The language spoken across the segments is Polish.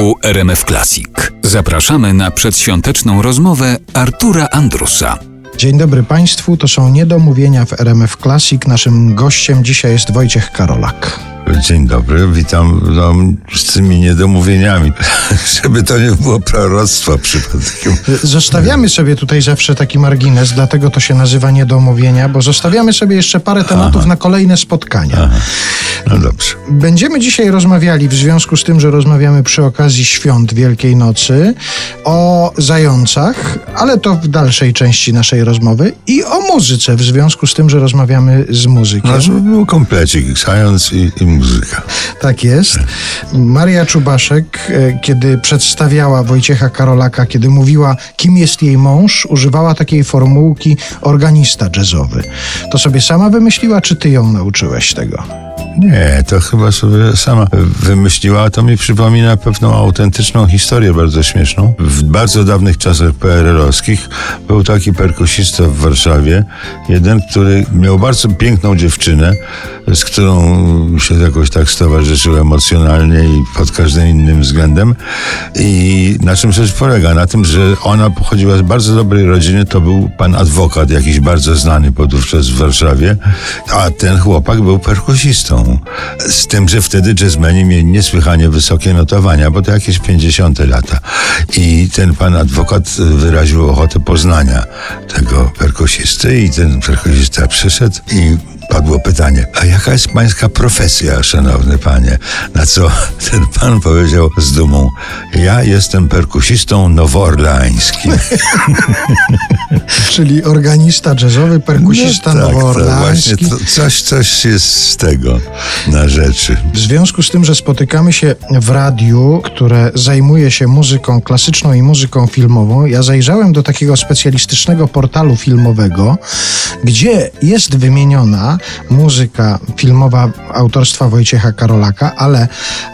kanału RMF Classic. Zapraszamy na przedświąteczną rozmowę Artura Andrusa. Dzień dobry Państwu, to są Niedomówienia w RMF Classic. Naszym gościem dzisiaj jest Wojciech Karolak. Dzień dobry, witam z tymi niedomówieniami, żeby to nie było proroctwa przypadkiem. Zostawiamy sobie tutaj zawsze taki margines, dlatego to się nazywa niedomówienia, bo zostawiamy sobie jeszcze parę tematów na kolejne spotkania. No dobrze. Będziemy dzisiaj rozmawiali, w związku z tym, że rozmawiamy przy okazji świąt Wielkiej Nocy, o zającach, ale to w dalszej części naszej rozmowy, i o muzyce, w związku z tym, że rozmawiamy z muzykiem. No, był komplecik, zając i muzyka. Tak jest. Maria Czubaszek, kiedy przedstawiała Wojciecha Karolaka, kiedy mówiła, kim jest jej mąż, używała takiej formułki: organista jazzowy. To sobie sama wymyśliła, czy ty ją nauczyłeś tego? Nie, to chyba sobie sama wymyśliła, a to mi przypomina pewną autentyczną historię bardzo śmieszną. W bardzo dawnych czasach PRL-owskich był taki perkusista w Warszawie, jeden, który miał bardzo piękną dziewczynę, z którą się jakoś tak stowarzyszył emocjonalnie i pod każdym innym względem. I na czym rzecz polega? Na tym, że ona pochodziła z bardzo dobrej rodziny, to był pan adwokat, jakiś bardzo znany podówczas w Warszawie, a ten chłopak był perkusistą. Z tym, że wtedy jazzmeni mieli niesłychanie wysokie notowania, bo to jakieś 50 lata. I ten pan adwokat wyraził ochotę poznania tego perkusisty i ten perkusista przyszedł i padło pytanie: a jaka jest pańska profesja, szanowny panie? Na co ten pan powiedział z dumą: ja jestem perkusistą nowoorleańskim. Czyli organista jazzowy, perkusista nowoorleański. Tak, właśnie coś jest z tego na rzeczy. W związku z tym, że spotykamy się w radiu, które zajmuje się muzyką klasyczną i muzyką filmową, ja zajrzałem do takiego specjalistycznego portalu filmowego, gdzie jest wymieniona muzyka filmowa autorstwa Wojciecha Karolaka, ale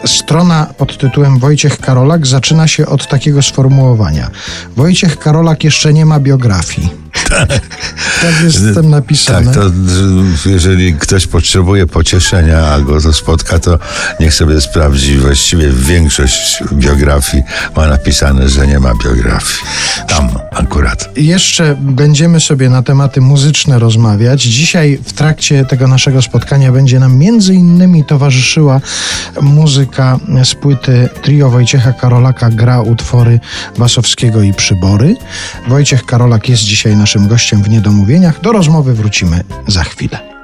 strona pod tytułem Wojciech Karolak zaczyna się od takiego sformułowania: Wojciech Karolak jeszcze nie ma biografii. Tak jest tam napisane. Tak, to jeżeli ktoś potrzebuje pocieszenia, a go to spotka, to niech sobie sprawdzi. Właściwie większość biografii ma napisane, że nie ma biografii. Tam akurat. Jeszcze będziemy sobie na tematy muzyczne rozmawiać. Dzisiaj w trakcie tego naszego spotkania będzie nam między innymi towarzyszyła muzyka z płyty Trio Wojciecha Karolaka gra utwory Wasowskiego i Przybory. Wojciech Karolak jest dzisiaj naszym gościem w Niedomówieniach. Do rozmowy wrócimy za chwilę.